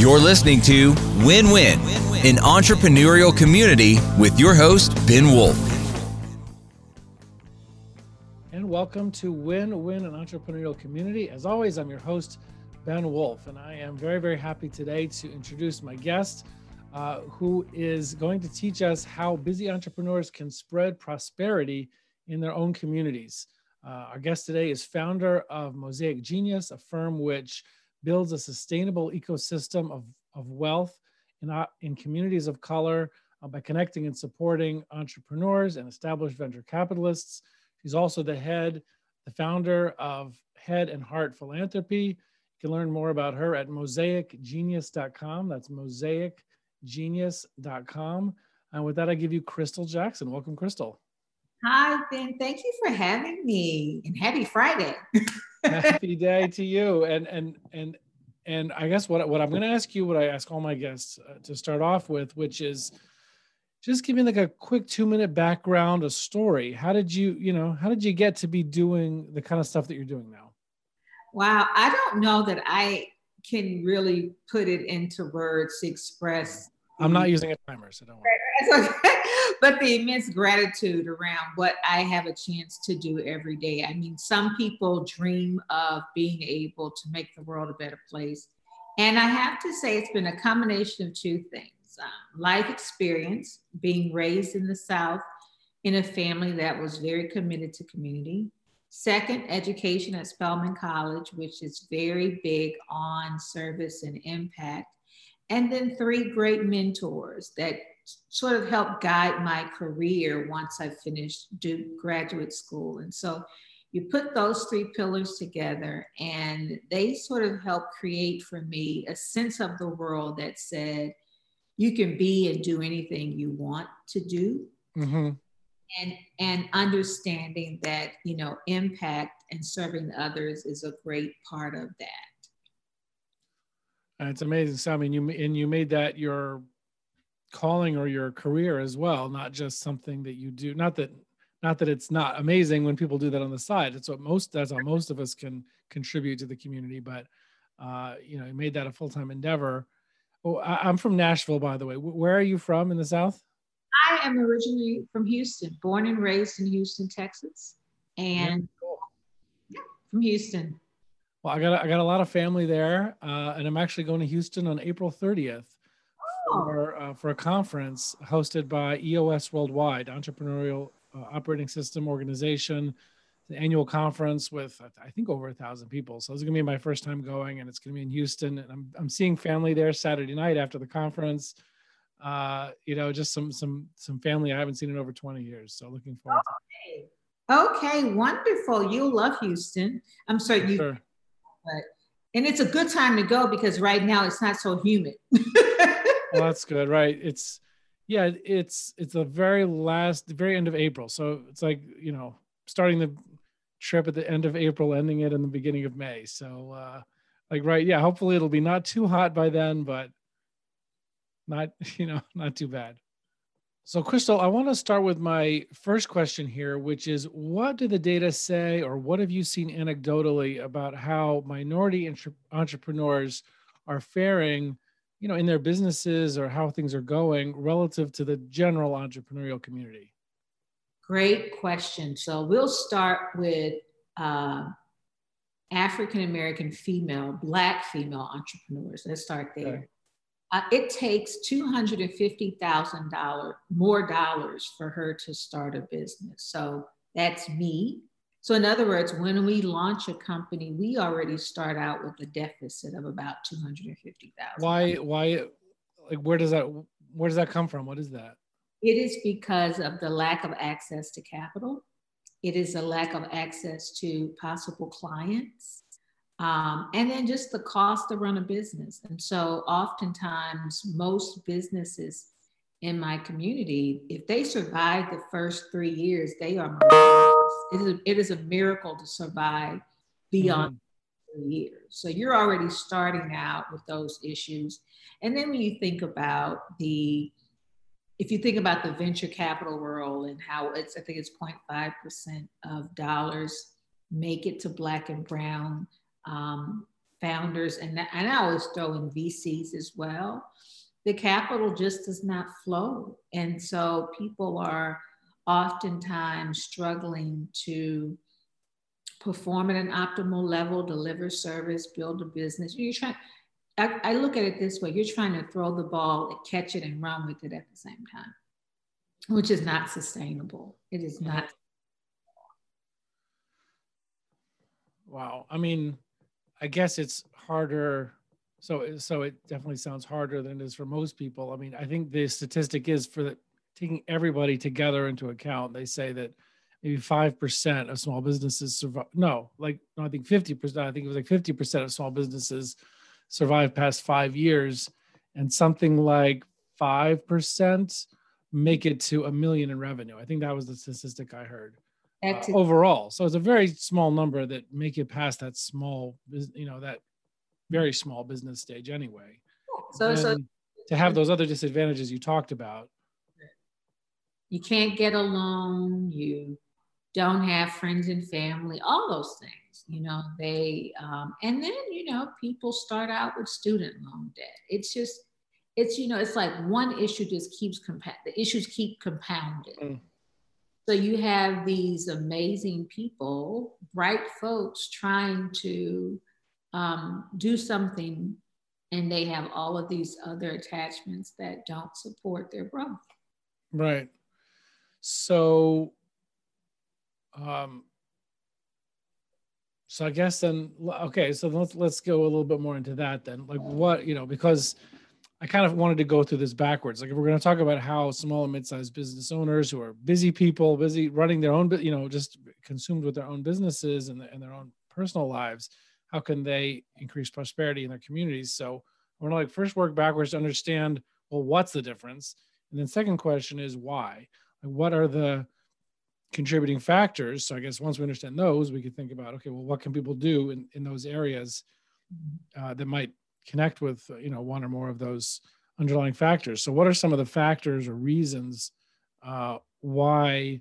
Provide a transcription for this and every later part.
You're listening to Win-Win, an entrepreneurial community with your host, Ben Wolf. And welcome to Win-Win, an entrepreneurial community. As always, I'm your host, Ben Wolf, and I am very, very happy today to introduce my guest, who is going to teach us how busy entrepreneurs can spread prosperity in their own communities. Our guest today is founder of Mosaic Genius, a firm which builds a sustainable ecosystem of wealth in communities of color by connecting and supporting entrepreneurs and established venture capitalists. She's also the founder of Head and Heart Philanthropy. You can learn more about her at mosaicgenius.com. That's mosaicgenius.com. And with that, I give you Crystal Jackson. Welcome, Crystal. Hi, Ben. Thank you for having me, and happy Friday. Happy day to you. And I guess what I'm going to ask you, what I ask all my guests to start off with, which is just give me like a quick 2-minute background, a story. How did you get to be doing the kind of stuff that you're doing now? Wow. I don't know that I can really put it into words to express. I'm not using a timer, so don't worry. That's okay. But the immense gratitude around what I have a chance to do every day. I mean, some people dream of being able to make the world a better place. And I have to say, it's been a combination of two things. Life experience, being raised in the South in a family that was very committed to community. Second, education at Spelman College, which is very big on service and impact. And then three great mentors that sort of helped guide my career once I finished Duke graduate school. And so you put those three pillars together, and they sort of helped create for me a sense of the world that said, you can be and do anything you want to do. Mm-hmm. And understanding that, you know, impact and serving others is a great part of that. And it's amazing. So, I mean, you made that your calling or your career as well, not just something that you do. Not that it's not amazing when people do that on the side. That's how most of us can contribute to the community. But you made that a full-time endeavor. Oh, I'm from Nashville, by the way. Where are you from in the South? I am originally from Houston, born and raised in Houston, Texas, and from Houston. Well, I got a lot of family there, and I'm actually going to Houston on April 30th for a conference hosted by EOS Worldwide, Entrepreneurial Operating System Organization. It's an annual conference with, I think, over 1,000 people. So this is going to be my first time going, and it's going to be in Houston. And I'm seeing family there Saturday night after the conference. Just some family I haven't seen in over 20 years. So looking forward to it. Okay, wonderful. You'll love Houston. I'm sorry. Sure. And it's a good time to go because right now it's not so humid. Well, that's good, right? It's the very end of April. So it's like, starting the trip at the end of April, ending it in the beginning of May. So hopefully it'll be not too hot by then, but not too bad. So Crystal, I want to start with my first question here, which is what do the data say, or what have you seen anecdotally about how minority entrepreneurs are faring, in their businesses or how things are going relative to the general entrepreneurial community? Great question. So we'll start with African-American Black female entrepreneurs. Let's start there. Okay. It takes $250,000 more dollars for her to start a business. So that's me. So in other words, when we launch a company, we already start out with a deficit of about $250,000. Why? Like, where does that come from? What is that? It is because of the lack of access to capital. It is a lack of access to possible clients. And then just the cost to run a business. And so oftentimes most businesses in my community, if they survive the first 3 years, they are miraculous. It is a miracle to survive beyond 3 years. So you're already starting out with those issues. And then when you think about the venture capital world and how I think it's 0.5% of dollars make it to Black and Brown founders, and I always throw in VCs as well, the capital just does not flow. And so people are oftentimes struggling to perform at an optimal level, deliver service, build a business. You're trying, I look at it this way, you're trying to throw the ball, catch it, and run with it at the same time, which is not sustainable. It is not. Wow. I mean, I guess it's harder. So it definitely sounds harder than it is for most people. I mean, I think the statistic is for the, taking everybody together into account, they say that maybe 5% of small businesses survive. No, like, no, I think 50%, I think it was like 50% of small businesses survive past 5 years, and something like 5% make it to $1 million in revenue. I think that was the statistic I heard overall. So it's a very small number that make it past that small, you know, that very small business stage anyway. So to have those other disadvantages you talked about. You can't get a loan, you don't have friends and family, all those things, you know, they, and then, you know, people start out with student loan debt. It's just, it's, you know, it's like one issue just keeps the issues keep compounding. Mm. So you have these amazing people, bright folks trying to do something, and they have all of these other attachments that don't support their growth. Right. So, so I guess then, okay, so let's go a little bit more into that then. Like what, you know, because I kind of wanted to go through this backwards. Like if we're going to talk about how small and mid-sized business owners who are busy people, busy running their own, you know, just consumed with their own businesses and their own personal lives, how can they increase prosperity in their communities? So I want to like first work backwards to understand, well, what's the difference? And then second question is why? What are the contributing factors? So I guess once we understand those, we can think about, okay, well, what can people do in those areas that might connect with, you know, one or more of those underlying factors. So what are some of the factors or reasons why,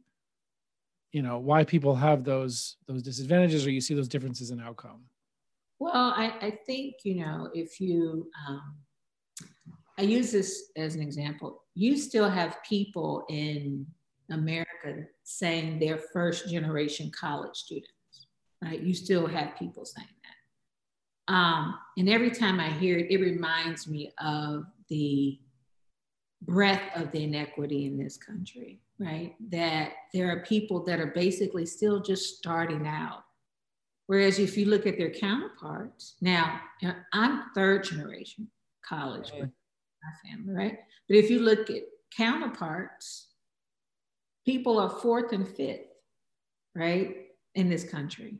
you know, why people have those disadvantages or you see those differences in outcome? Well, I think, you know, if you, I use this as an example. You still have people in America saying they're first generation college students, right? You still have people saying that. And every time I hear it, it reminds me of the breadth of the inequity in this country, right? That there are people that are basically still just starting out. Whereas if you look at their counterparts, now I'm third generation college, right? My family, right? But if you look at counterparts, people are fourth and fifth, right, in this country.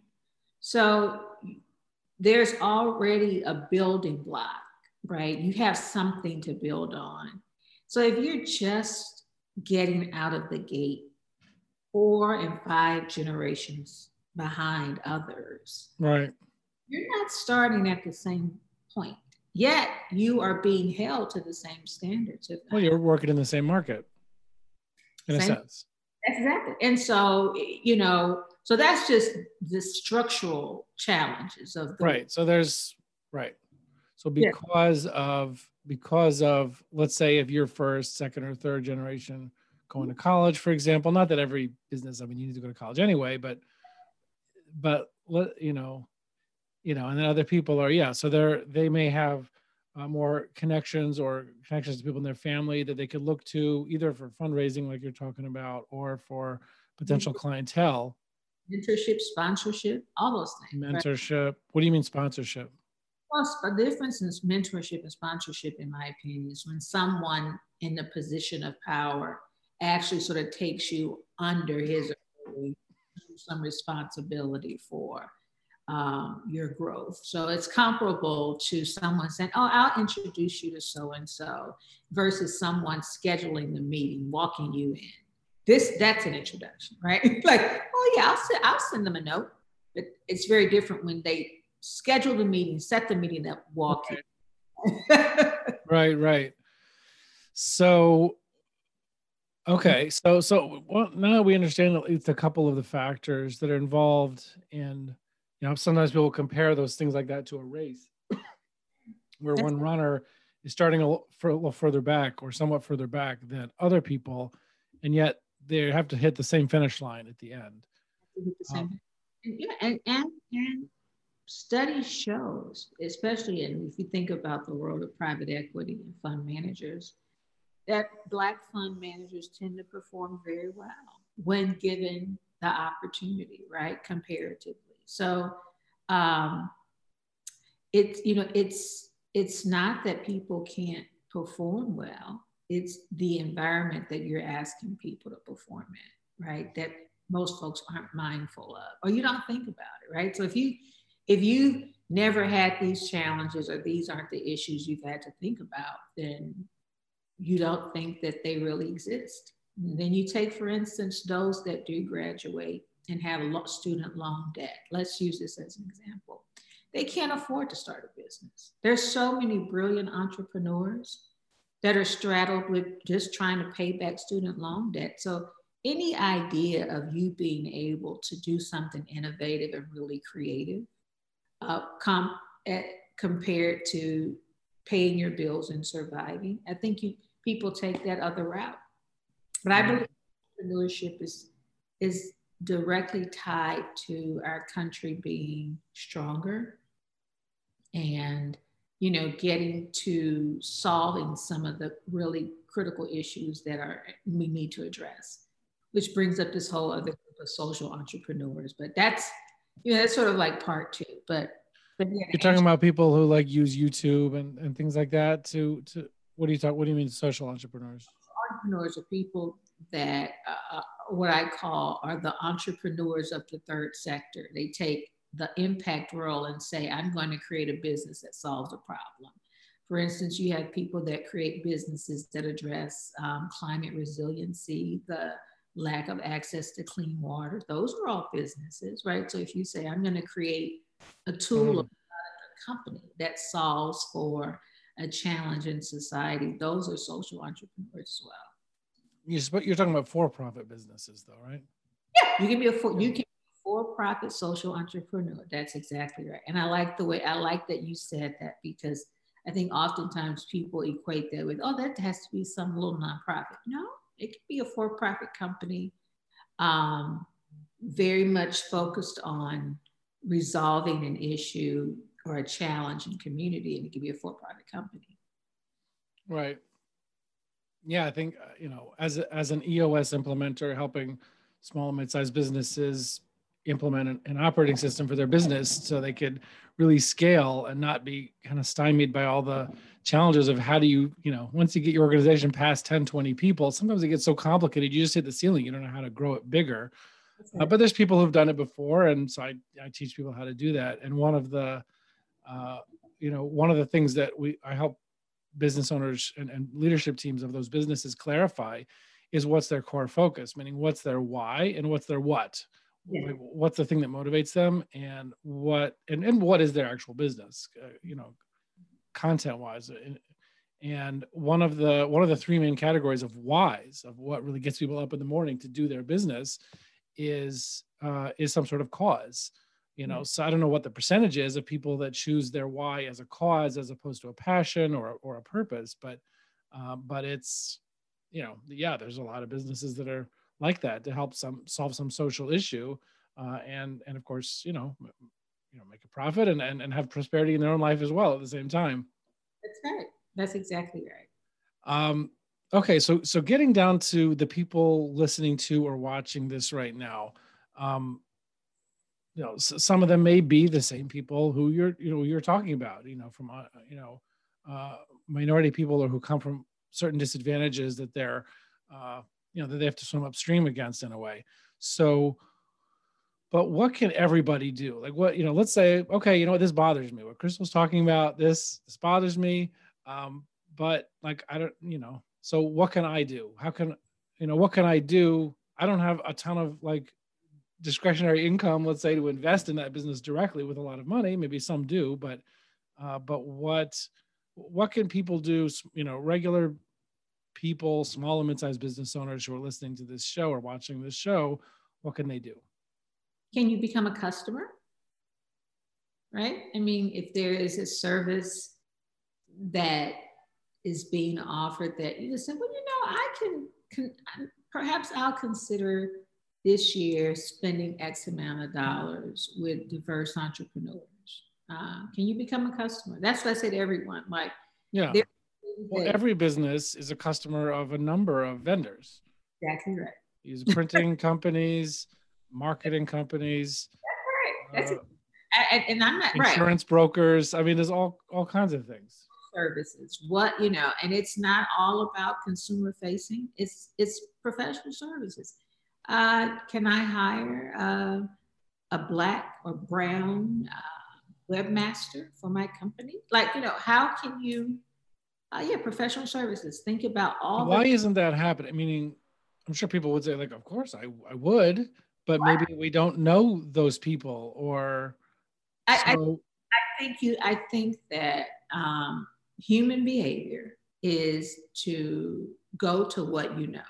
So there's already a building block, right? You have something to build on. So if you're just getting out of the gate 4 and 5 generations behind others, right, you're not starting at the same point. Yet you are being held to the same standards. Well, you're working in the same market in a sense. Exactly. And so, you know, so that's just the structural challenges of the right. So there's right. So because of let's say if you're first, second, or third generation going to college, for example, not that every business, I mean, you need to go to college anyway, but you know, and then other people are, yeah, so they may have more connections to people in their family that they could look to either for fundraising, like you're talking about, or for potential clientele. Mentorship, sponsorship, all those things. Mentorship. Right? What do you mean sponsorship? Well, the difference in mentorship and sponsorship, in my opinion, is when someone in the position of power actually sort of takes you under his or some responsibility for your growth. So it's comparable to someone saying, oh, I'll introduce you to so-and-so versus someone scheduling the meeting, walking you in. That's an introduction, right? Like, oh yeah, I'll send them a note. But it's very different when they schedule the meeting, set the meeting up, walk in. Right. So, okay. So well, now we understand at least a couple of the factors that are involved in You know, sometimes people compare those things like that to a race where one runner is starting a little further back or somewhat further back than other people, and yet they have to hit the same finish line at the end. And study shows, especially if you think about the world of private equity and fund managers, that Black fund managers tend to perform very well when given the opportunity, right, comparatively. So it's not that people can't perform well, it's the environment that you're asking people to perform in, right, that most folks aren't mindful of, or you don't think about it, right? So if you've never had these challenges, or these aren't the issues you've had to think about, then you don't think that they really exist. And then you take, for instance, those that do graduate and have a student loan debt. Let's use this as an example. They can't afford to start a business. There's so many brilliant entrepreneurs that are straddled with just trying to pay back student loan debt. So any idea of you being able to do something innovative and really creative compared to paying your bills and surviving, I think people take that other route. But I believe entrepreneurship is directly tied to our country being stronger and, you know, getting to solving some of the really critical issues that we need to address, which brings up this whole other group of social entrepreneurs. But that's, you know, that's sort of like part two. But yeah, you're talking about people who like use YouTube and things like that to what do you mean social entrepreneurs? Entrepreneurs are people that what I call are the entrepreneurs of the third sector. They take the impact role and say, I'm going to create a business that solves a problem. For instance, you have people that create businesses that address climate resiliency, the lack of access to clean water. Those are all businesses, right? So if you say, I'm going to create a tool or a company that solves for a challenge in society, those are social entrepreneurs as well. You're talking about for-profit businesses, though, right? Yeah, you can be a for-profit social entrepreneur. That's exactly right. And I like that you said that, because I think oftentimes people equate that with, oh, that has to be some little nonprofit. No, it could be a for-profit company, very much focused on resolving an issue or a challenge in community, and it could be a for-profit company. Right. Yeah, I think, you know, as an EOS implementer, helping small and mid-sized businesses implement an operating system for their business so they could really scale and not be kind of stymied by all the challenges of how do you, you know, once you get your organization past 10, 20 people, sometimes it gets so complicated, you just hit the ceiling. You don't know how to grow it bigger. But there's people who've done it before. And so I teach people how to do that. And one of the things that I help business owners and leadership teams of those businesses clarify is what's their core focus, meaning what's their why and what's their what. Yeah. What's the thing that motivates them, and what is their actual business, you know, content wise. And one of the three main categories of whys, of what really gets people up in the morning to do their business, is some sort of cause. You know, so I don't know what the percentage is of people that choose their why as a cause as opposed to a passion or a purpose, but it's, you know, yeah, there's a lot of businesses that are like that to help solve some social issue, and of course, you know, make a profit and have prosperity in their own life as well at the same time. That's right. That's exactly right. Okay, so getting down to the people listening to or watching this right now. You know, some of them may be the same people who you're talking about, you know, from, minority people, or who come from certain disadvantages that they're, you know, that they have to swim upstream against in a way. So, but what can everybody do? Like what, you know, let's say, okay, you know what, this bothers me. What Crystal's talking about, this bothers me. But like, I don't, you know, so what can I do? What can I do? I don't have a ton of like discretionary income, let's say, to invest in that business directly with a lot of money. Maybe some do, but what can people do? You know, regular people, small and mid-sized business owners who are listening to this show or watching this show, what can they do? Can you become a customer? right? I mean, if there is a service that is being offered that you just say, well, you know, I can perhaps I'll consider this year spending X amount of dollars with diverse entrepreneurs. Can you become a customer? That's what I say to everyone. Like, yeah. Well, every business is a customer of a number of vendors. Exactly right. These printing companies, marketing companies. That's right. That's and I'm not right. Insurance brokers. I mean, there's all kinds of things. Services. What, you know, and it's not all about consumer facing. It's professional services. Can I hire a black or brown webmaster for my company? Like, you know, how can you? Yeah, professional services. Think about all. Why isn't that happening? Meaning, I'm sure people would say, like, of course I would, but right. Maybe we don't know those people, or. I think that human behavior is to go to what you know,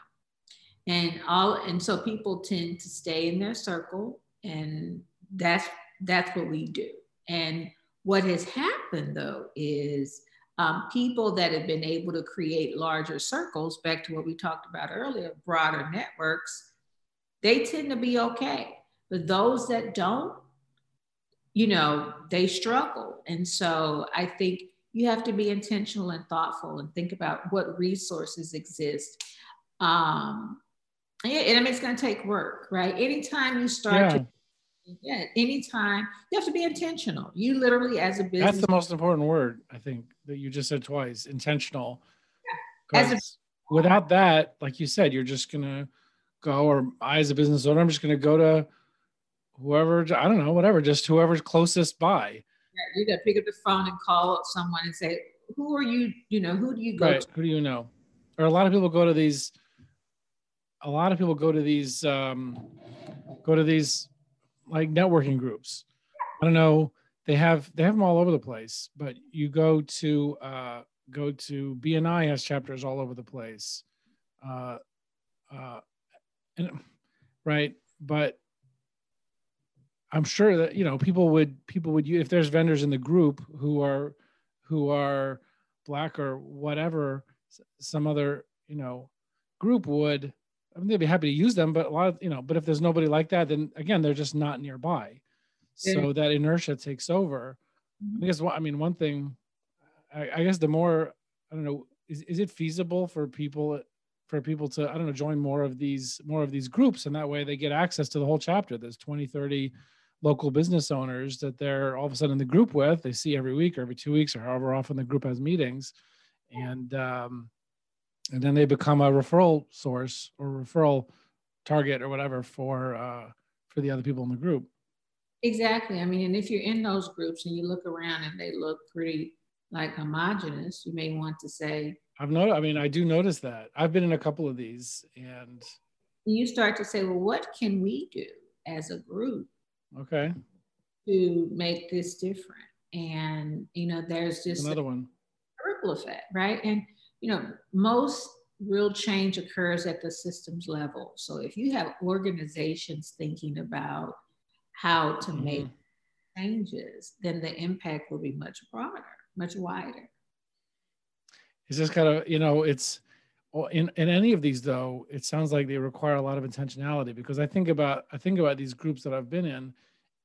and so people tend to stay in their circle, and that's what we do. And what has happened though is. People that have been able to create larger circles, back to what we talked about earlier, broader networks, they tend to be okay. But those that don't, you know, they struggle. And so I think you have to be intentional and thoughtful and think about what resources exist. And I mean, it's going to take work, right? Anytime you start to anytime you have to be intentional. You literally, as a business, that's the most important word I think that you just said twice. Intentional. Yeah. Without that, like you said, you're just gonna go. Or I, as a business owner, I'm just gonna go to whoever. I don't know, whatever. Just whoever's closest by. Yeah, you gotta pick up the phone and call someone and say, "Who are you? You know, who do you go to? Who do you know?" Or a lot of people go to these. A lot of people go to these. Go to these. Like networking groups. I don't know. They have them all over the place, but you go to BNI has chapters all over the place. Right. But I'm sure that, you know, people would use, if there's vendors in the group who are black or whatever, some other, you know, group would, I mean, they'd be happy to use them, but a lot of, you know, but if there's nobody like that, then again, they're just not nearby. So that inertia takes over. I guess, I mean, one thing, I guess the more, I don't know, is it feasible for people to, I don't know, join more of these groups, and that way they get access to the whole chapter. There's 20, 30 local business owners that they're all of a sudden in the group with, they see every week or every 2 weeks or however often the group has meetings. And then they become a referral source or referral target or whatever for the other people in the group. Exactly. I mean, and if you're in those groups and you look around and they look pretty like homogenous, you may want to say, I do notice that. I've been in a couple of these, and you start to say, well, what can we do as a group? Okay. To make this different. And, you know, there's just another one. Ripple effect, right? And, you know, most real change occurs at the systems level. So if you have organizations thinking about how to make changes, then the impact will be much broader, much wider. It's just kind of, you know, it's in any of these though, it sounds like they require a lot of intentionality, because I think about these groups that I've been in,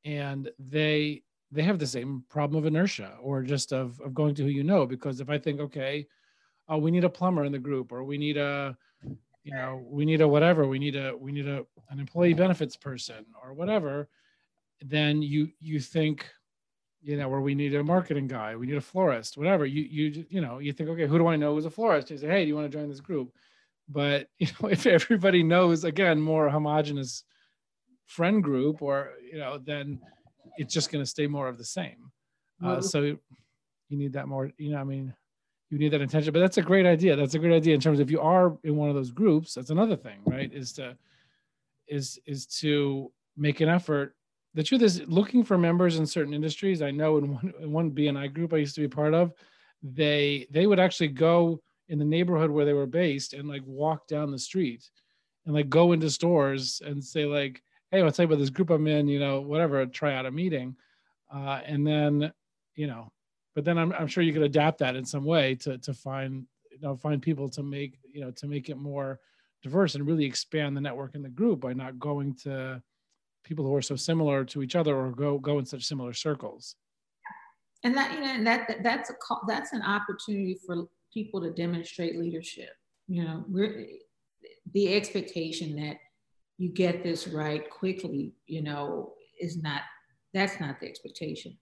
and they have the same problem of inertia, or just of going to who you know. Because if I think, okay, oh, we need a plumber in the group, or we need a, you know, we need a whatever, we need an employee benefits person or whatever, then you think, you know, or we need a marketing guy, we need a florist, whatever. You know, you think, okay, who do I know who's a florist? You say, hey, do you want to join this group? But, you know, if everybody knows, again, more homogenous friend group, or, you know, then it's just going to stay more of the same. So you need that more, you know, I mean, you need that intention. But that's a great idea. That's a great idea in terms of, if you are in one of those groups, that's another thing, right? Is to make an effort. The truth is, looking for members in certain industries. I know in one BNI group I used to be part of, they would actually go in the neighborhood where they were based and like walk down the street and like go into stores and say like, hey, I'll tell you about this group I'm in, you know, whatever, try out a meeting. And then, you know, but then I'm sure you could adapt that in some way to find, you know, find people to make, you know, to make it more diverse and really expand the network in the group by not going to people who are so similar to each other or go in such similar circles. And that, you know, and that's an opportunity for people to demonstrate leadership. You know, we're, the expectation that you get this right quickly, you know, is not, that's not the expectation.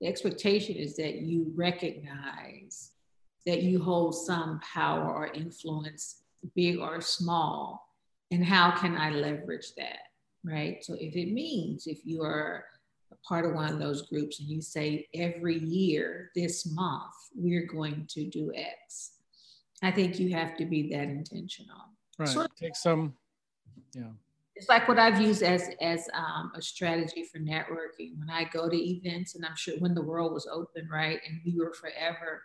The expectation is that you recognize that you hold some power or influence, big or small, and how can I leverage that, right? So if it means, if you are a part of one of those groups and you say every year, this month, we're going to do X, I think you have to be that intentional. Right, sort of take some, yeah. It's like what I've used as a strategy for networking. When I go to events, and I'm sure when the world was open, right, and we were forever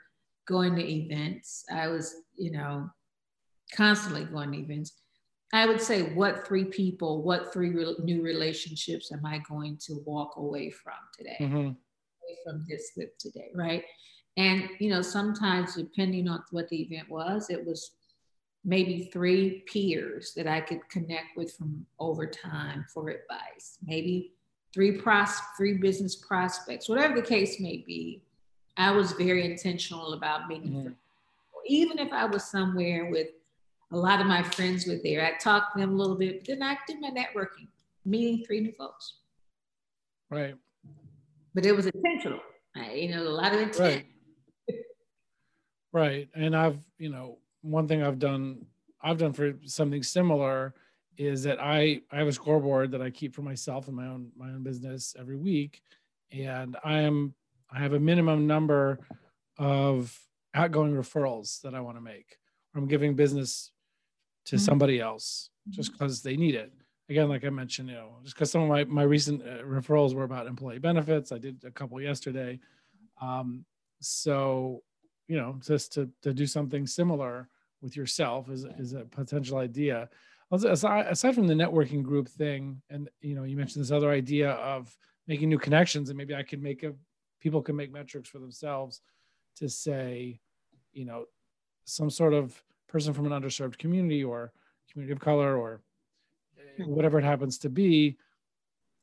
going to events, I was, you know, constantly going to events. I would say, what three people, what three new relationships am I going to walk away from today? Mm-hmm. Away from this trip today, right? And, you know, sometimes depending on what the event was, it was maybe three peers that I could connect with from over time for advice, maybe three business prospects, whatever the case may be. I was very intentional about meeting mm-hmm. people. Even if I was somewhere with a lot of my friends were there, I talked to them a little bit, but then I did my networking, meeting three new folks. Right. But it was intentional, you know, a lot of intent. Right. Right. And I've, you know, one thing I've done for something similar is that I have a scoreboard that I keep for myself and my own business every week. And I have a minimum number of outgoing referrals that I want to make. I'm giving business to somebody else just because they need it. Again, like I mentioned, you know, just because some of my recent referrals were about employee benefits. I did a couple yesterday. So, you know, just to do something similar with yourself is a potential idea. Also, aside from the networking group thing, and, you know, you mentioned this other idea of making new connections, and maybe I could people can make metrics for themselves to say, you know, some sort of person from an underserved community or community of color or whatever it happens to be,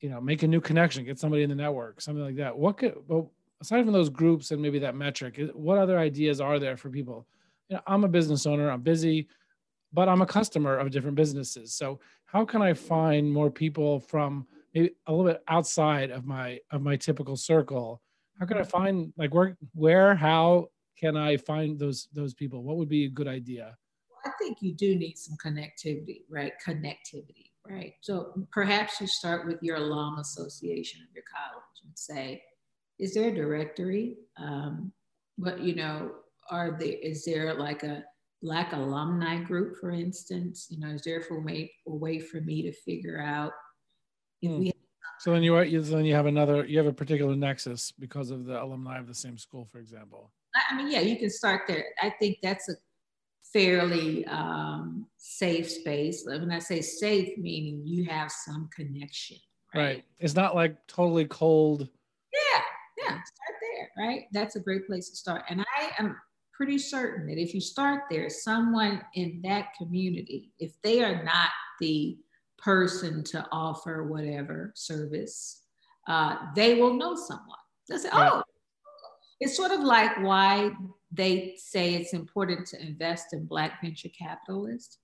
you know, make a new connection, get somebody in the network, something like that. Well, aside from those groups and maybe that metric, what other ideas are there for people? You know, I'm a business owner, I'm busy, but I'm a customer of different businesses. So how can I find more people from maybe a little bit outside of my typical circle? How can I find, like, where, how can I find those people? What would be a good idea? Well, I think you do need some connectivity, right? Connectivity, right? So perhaps you start with your alum association of your college and say, is there a directory? What, you know, is there like a Black alumni group, for instance? You know, is there a way for me to figure out if we have. So then you have a particular nexus because of the alumni of the same school, for example. I mean, yeah, you can start there. I think that's a fairly safe space. When I say safe, meaning you have some connection. Right. It's not like totally cold. Yeah, start there, right? That's a great place to start. And I am pretty certain that if you start there, someone in that community, if they are not the person to offer whatever service, they will know someone. They'll say, right. Oh, it's sort of like why they say it's important to invest in Black venture capitalists.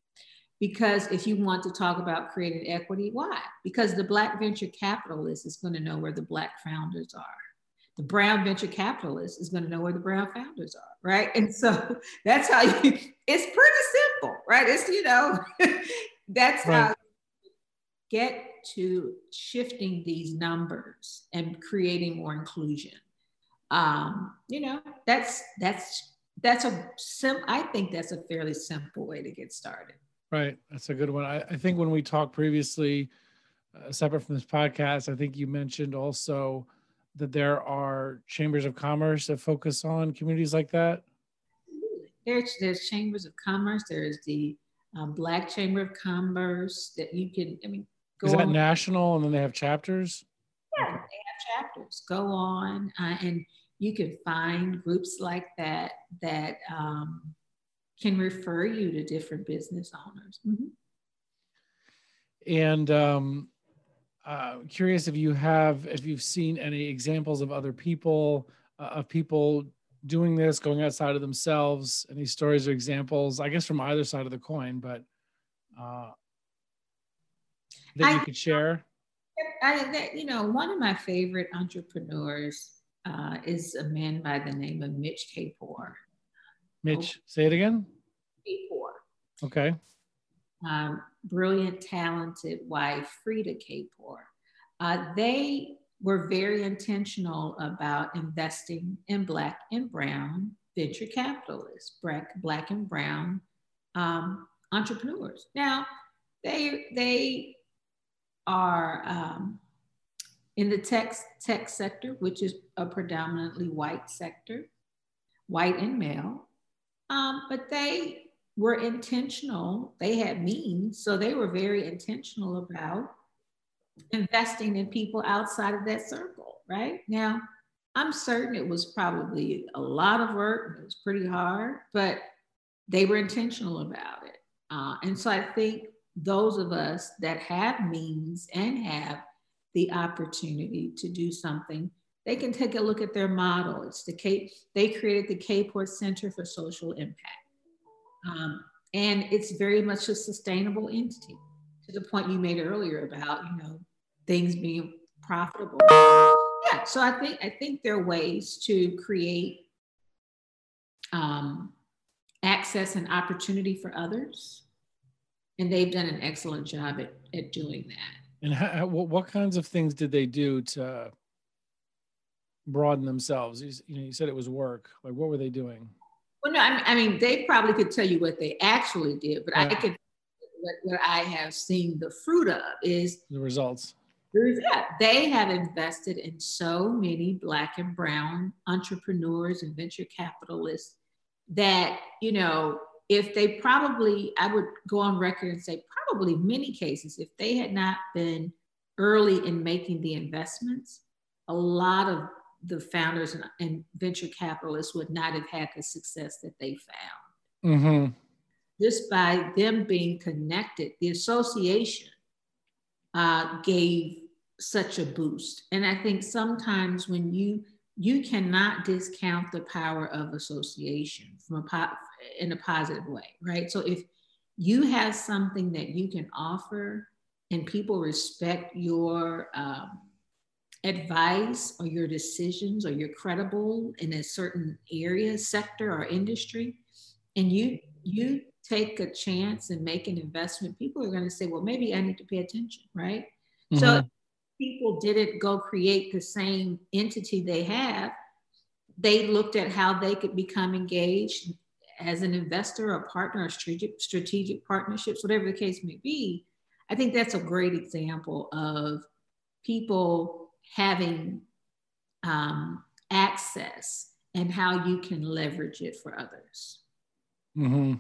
Because if you want to talk about creating equity, why? Because the Black venture capitalist is going to know where the Black founders are. The brown venture capitalist is going to know where the brown founders are, right? And so that's how you, it's pretty simple, right? It's, you know, that's right. How you get to shifting these numbers and creating more inclusion. You know, I think that's a fairly simple way to get started. Right. That's a good one. I think when we talked previously, separate from this podcast, I think you mentioned also that there are chambers of commerce that focus on communities like that. Absolutely. There's chambers of commerce. There is the Black Chamber of Commerce that you can, I mean, go. Is that national and then they have chapters? Yeah, they have chapters. Go on and you can find groups like that that can refer you to different business owners. Mm-hmm. And curious if you've seen any examples of other people, of people doing this, going outside of themselves, any stories or examples, I guess from either side of the coin, but that you could share? One of my favorite entrepreneurs is a man by the name of Mitch Kapor. Mitch, say it again? Kapor. Okay. Brilliant, talented wife, Freada Kapor. They were very intentional about investing in Black and Brown venture capitalists, Black and Brown entrepreneurs. Now, they are in the tech sector, which is a predominantly white sector, white and male. But they were intentional. They had means, so they were very intentional about investing in people outside of that circle, right? Now, I'm certain it was probably a lot of work and it was pretty hard, but they were intentional about it. And so I think those of us that have means and have the opportunity to do something, they can take a look at their model. It's they created the Kapor Center for Social Impact. And it's very much a sustainable entity, to the point you made earlier about, things being profitable. Yeah, so I think there are ways to create access and opportunity for others. And they've done an excellent job at doing that. And what kinds of things did they do to broaden themselves? You said it was work. Like, what were they doing? Well, no, I mean, they probably could tell you what they actually did, but yeah. What I have seen the fruit of is the results. They have invested in so many Black and Brown entrepreneurs and venture capitalists that, if they probably, I would go on record and say probably many cases, if they had not been early in making the investments, a lot of the founders and venture capitalists would not have had the success that they found. Mm-hmm. Just by them being connected, the association gave such a boost. And I think sometimes when you cannot discount the power of association in a positive way, right? So if you have something that you can offer and people respect your advice or your decisions, or you're credible in a certain area, sector, or industry, and you take a chance and make an investment, people are going to say, well, maybe I need to pay attention, right? Mm-hmm. So if people didn't go create the same entity they have, they looked at how they could become engaged as an investor or partner or strategic partnerships, whatever the case may be. I think that's a great example of people having access and how you can leverage it for others. Mm-hmm.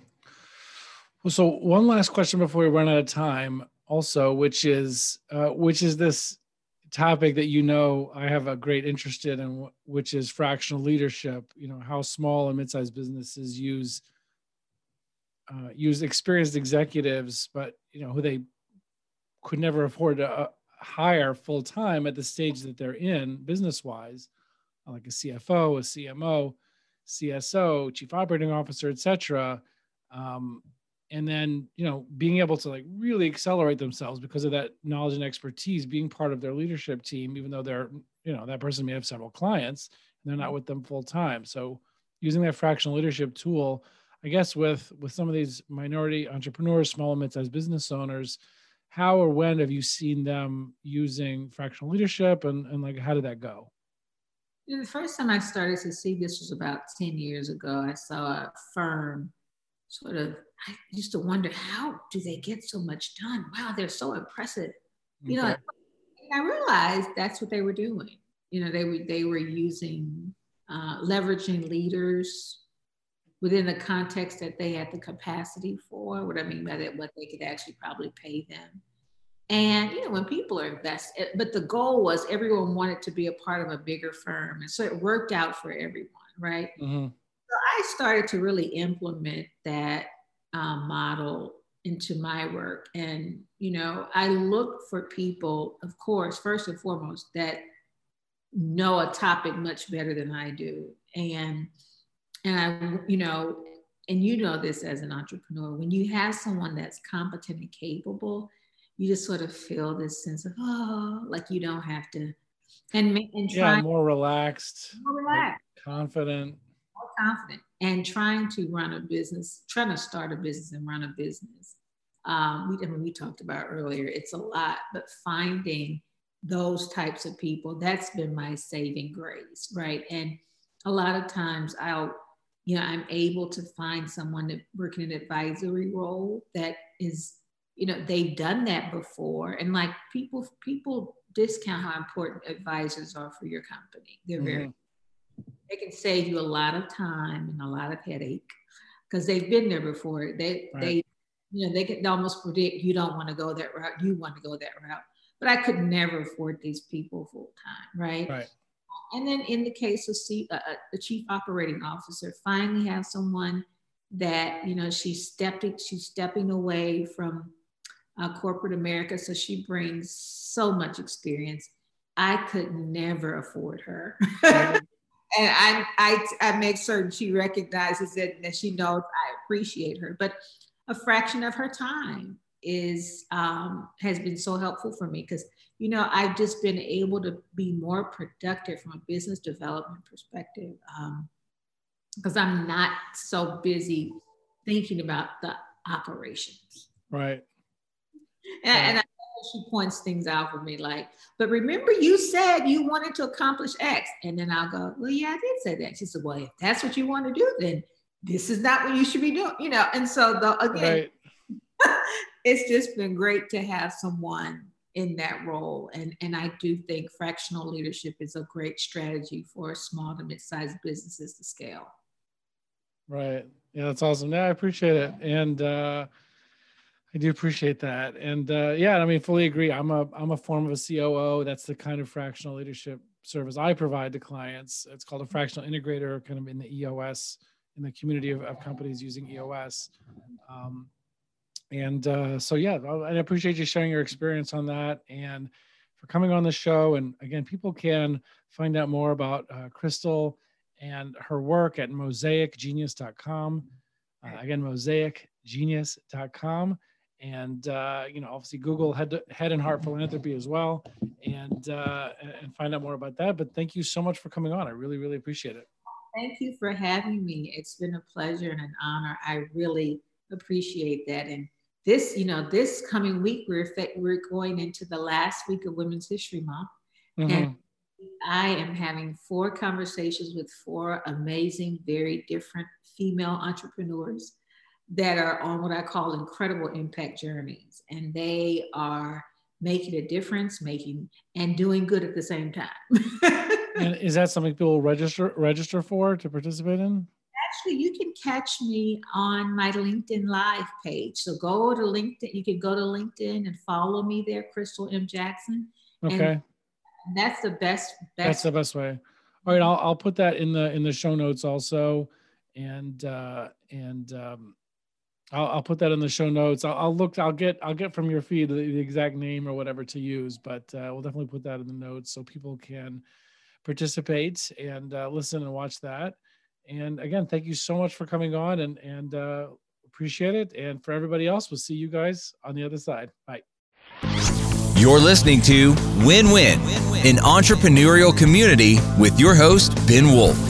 Well, so one last question before we run out of time also, which is this topic that, I have a great interest in, which is fractional leadership, how small and mid-sized businesses use experienced executives, but, who they could never afford to hire full-time at the stage that they're in business-wise, like a CFO, a CMO, CSO, chief operating officer, et cetera. And then, being able to really accelerate themselves because of that knowledge and expertise, being part of their leadership team, even though they're, that person may have several clients and they're not with them full time. So using that fractional leadership tool, I guess with some of these minority entrepreneurs, small and mid-sized business owners, how or when have you seen them using fractional leadership and how did that go? The first time I started to see this was about 10 years ago. I saw a firm I used to wonder, how do they get so much done? Wow, they're so impressive. Okay. And I realized that's what they were doing. They were using, leveraging leaders within the context that they had the capacity for, what I mean by that, what they could actually probably pay them. And, you know, when people are invested, but the goal was everyone wanted to be a part of a bigger firm. And so it worked out for everyone, right? Mm-hmm. So I started to really implement that model into my work. And, you know, I look for people, of course, first and foremost, that know a topic much better than I do. And I, you know, and you know this as an entrepreneur, when you have someone that's competent and capable, you just sort of feel this sense of, oh, like you don't have to. And try, yeah, more relaxed, confident, and trying to run a business, trying to start a business and run a business. We talked about earlier, it's a lot, but finding those types of people, that's been my saving grace, right? And a lot of times I'm able to find someone that working in an advisory role that is, you know, they've done that before. And like people discount how important advisors are for your company. They're they can save you a lot of time and a lot of headache because they've been there before. They can almost predict you don't want to go that route. You want to go that route. But I could never afford these people full time, right? Right. And then in the case of the chief operating officer, finally have someone that, you know, she's stepping away from corporate America. So she brings so much experience. I could never afford her. Right. And I make certain she recognizes it and that she knows I appreciate her. But a fraction of her time is has been so helpful for me because, you know, I've just been able to be more productive from a business development perspective because I'm not so busy thinking about the operations. Right. And I know she points things out for me like, but remember you said you wanted to accomplish X. And then I'll go, well, yeah, I did say that. She said, well, if that's what you want to do, then this is not what you should be doing, you know. And so, again, right. It's just been great to have someone in that role. And I do think fractional leadership is a great strategy for small to mid-sized businesses to scale. Right. Yeah, that's awesome. Yeah, I appreciate it. And I do appreciate that. And yeah, I mean, fully agree. I'm a form of a COO. That's the kind of fractional leadership service I provide to clients. It's called a fractional integrator, kind of in the EOS, in the community of companies using EOS. So, yeah, I appreciate you sharing your experience on that and for coming on the show. And again, people can find out more about Crystal and her work at mosaicgenius.com. Again, mosaicgenius.com. And, you know, obviously Google Head and Heart Philanthropy as well and find out more about that. But thank you so much for coming on. I really, really appreciate it. Thank you for having me. It's been a pleasure and an honor. I really appreciate that. And this, you know, this coming week, we're going into the last week of Women's History Month. Mm-hmm. And I am having 4 conversations with 4 amazing, very different female entrepreneurs that are on what I call incredible impact journeys. And they are making a difference, and doing good at the same time. And is that something people register for to participate in? Actually, you can catch me on my LinkedIn Live page. So go to LinkedIn. You can go to LinkedIn and follow me there, Crystal M. Jackson. Okay. And that's the best. That's the best way. All right, I'll put that in the show notes also, and I'll put that in the show notes. I'll get from your feed the exact name or whatever to use, but we'll definitely put that in the notes so people can participate and listen and watch that. And again, thank you so much for coming on and appreciate it. And for everybody else, we'll see you guys on the other side. Bye. You're listening to Win Win, an entrepreneurial community with your host, Ben Wolf.